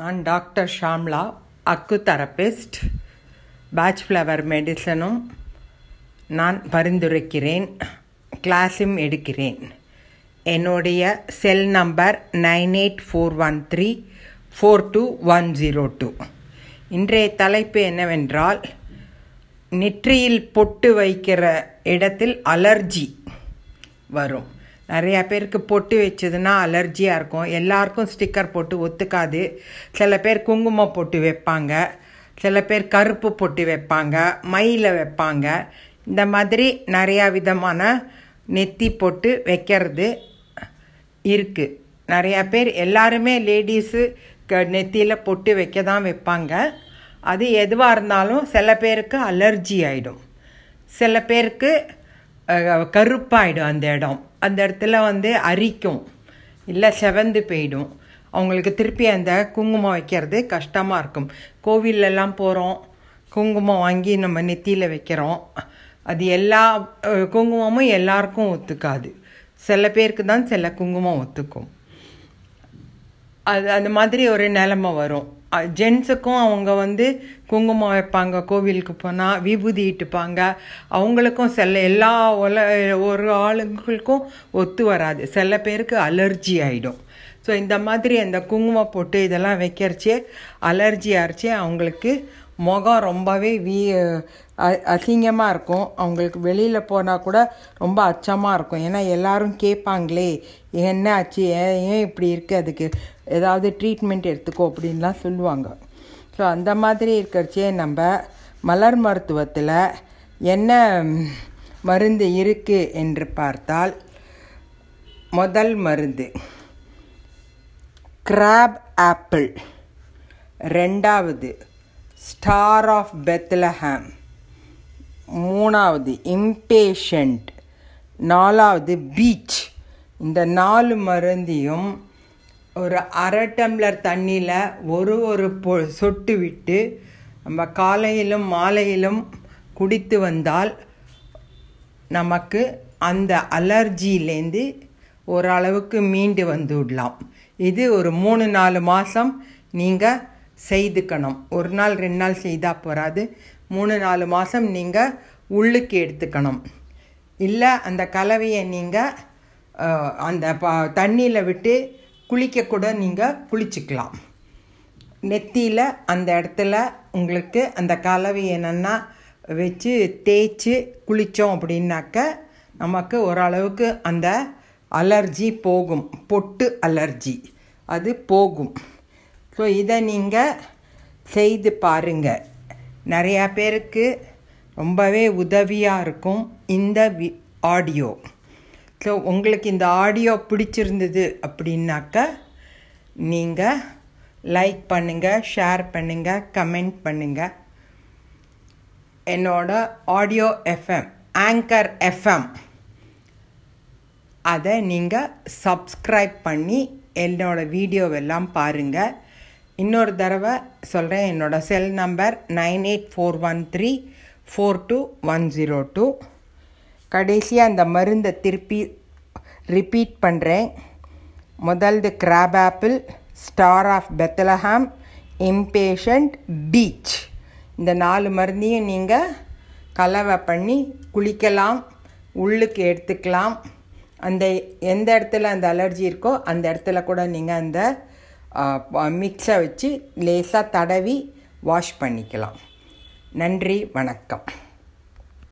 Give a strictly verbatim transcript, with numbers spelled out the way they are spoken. நான் டாக்டர் ஷாம்லா, அக்கு therapist, batch flower மெடிசனும் நான் பரிந்துரைக்கிறேன், கிளாஸும் எடுக்கிறேன். என்னுடைய cell number nine eight four one three four two one zero two. இன்றைய தலைப்பு என்னவென்றால், நெற்றியில் பொட்டு வைக்கிற இடத்தில் அலர்ஜி வரும். நிறையா பேருக்கு பொட்டு வச்சதுன்னா அலர்ஜியாக இருக்கும். எல்லாருக்கும் ஸ்டிக்கர் போட்டு ஒத்துக்காது. சில பேர் குங்குமம் போட்டு வைப்பாங்க, சில பேர் கருப்பு பொட்டு வைப்பாங்க, மயில வைப்பாங்க. இந்த மாதிரி நிறையா விதமான நெத்தி பொட்டு வைக்கிறது இருக்குது. நிறையா பேர் எல்லாருமே லேடிஸு க நெத்தியில் பொட்டு வைக்க தான் வைப்பாங்க. அது எதுவாக இருந்தாலும் சில பேருக்கு அலர்ஜி ஆகிடும், சில பேருக்கு கருப்பாயிடும். அந்த இடம் அந்த இடத்துல வந்து அரிக்கும், இல்லை செவந்து போயிடும். அவங்களுக்கு திருப்பி அந்த குங்குமம் வைக்கிறது கஷ்டமாக இருக்கும். கோவிலெல்லாம் போகிறோம், குங்குமம் வாங்கி நம்ம நெத்தியில் வைக்கிறோம். அது எல்லா குங்குமமும் எல்லாருக்கும் ஒத்துக்காது. சில பேருக்கு தான் சில குங்குமம் ஒத்துக்கும். அது அந்த மாதிரி ஒரு நிலமை வரும். ஜென்ஸுக்கும் அவங்க வந்து குங்குமம் வைப்பாங்க, கோவிலுக்கு போனால் விபூதி இட்டுப்பாங்க. அவங்களுக்கும் சில எல்லா ஒல ஒரு ஆளுங்களுக்கும் ஒத்து வராது, சில பேருக்கு அலர்ஜி ஆகிடும். ஸோ இந்த மாதிரி அந்த குங்குமம் போட்டு இதெல்லாம் வைக்கிறச்சே அலர்ஜி ஆகிடுச்சே, அவங்களுக்கு முகம் ரொம்பவே வீ அசிங்கமாக இருக்கும். அவங்களுக்கு வெளியில் போனால் கூட ரொம்ப அச்சமாக இருக்கும். ஏன்னா எல்லோரும் கேட்பாங்களே, என்ன ஆச்சு, ஏன் ஏன் இப்படி இருக்குது, அதுக்கு ஏதாவது ட்ரீட்மெண்ட் எடுத்துக்கோ அப்படின்லாம் சொல்லுவாங்க. ஸோ அந்த மாதிரி இருக்கிறச்சே நம்ம மலர் மருத்துவத்தில் என்ன மருந்து இருக்குது என்று பார்த்தால், முதல் மருந்து கிராப் ஆப்பிள், ரெண்டாவது ஸ்டார் ஆஃப் பெத்லஹேம், மூணாவது இம்பேஷண்ட், நாலாவது பீச். இந்த நாலு மருந்தையும் ஒரு அரை டம்ளர் தண்ணியில் ஒரு ஒரு பொ சொட்டு விட்டு நம்ம காலையிலும் மாலையிலும் குடித்து வந்தால் நமக்கு அந்த அலர்ஜியிலேருந்து ஓரளவுக்கு மீண்டு வந்து விடலாம். இது ஒரு மூணு நாலு மாதம் நீங்கள் செய்துக்கணும். ஒரு நாள் ரெண்டு நாள் செய்தால் போகாது, மூணு நாலு மாதம் நீங்கள் உள்ளுக்கு எடுத்துக்கணும். இல்லை அந்த கலவையை நீங்கள் அந்த ப தண்ணியில் விட்டு குளிக்கக்கூட நீங்கள் குளிச்சுக்கலாம். நெத்தியில் அந்த இடத்துல உங்களுக்கு அந்த கலவை என்னென்னா வச்சு தேய்ச்சி குளித்தோம் அப்படின்னாக்க நமக்கு ஓரளவுக்கு அந்த அலர்ஜி போகும், பொட்டு அலர்ஜி அது போகும். ஸோ இதை நீங்கள் செய்து பாருங்கள். நிறையா பேருக்கு ரொம்பவே உதவியாக இருக்கும் இந்த வி ஆடியோ. ஸோ உங்களுக்கு இந்த ஆடியோ பிடிச்சிருந்தது அப்படின்னாக்க நீங்கள் லைக் பண்ணுங்கள், ஷேர் பண்ணுங்கள், கமெண்ட் பண்ணுங்கள். என்னோட ஆடியோ எஃப்எம் ஆங்கர் எஃப்எம் அதை நீங்கள் சப்ஸ்கிரைப் பண்ணி என்னோடய வீடியோவெல்லாம் பாருங்கள். இன்னொரு தடவை சொல்கிறேன், என்னோடய cell number nine eight four one three four two one zero two. கடைசியாக அந்த மருந்தை திருப்பி ரிப்பீட் பண்ணுறேன். முதல்து crab apple, star of Bethlehem, impatient, beech. இந்த நாலு மருந்தையும் நீங்கள் கலவை பண்ணி குளிக்கலாம், உள்ளுக்கு எடுத்துக்கலாம். அந்த எந்த இடத்துல அந்த அலர்ஜி இருக்கோ அந்த இடத்துல கூட நீங்கள் அந்த மிக்ஸை வச்சு லேசாக தடவி வாஷ் பண்ணிக்கலாம். நன்றி, வணக்கம்.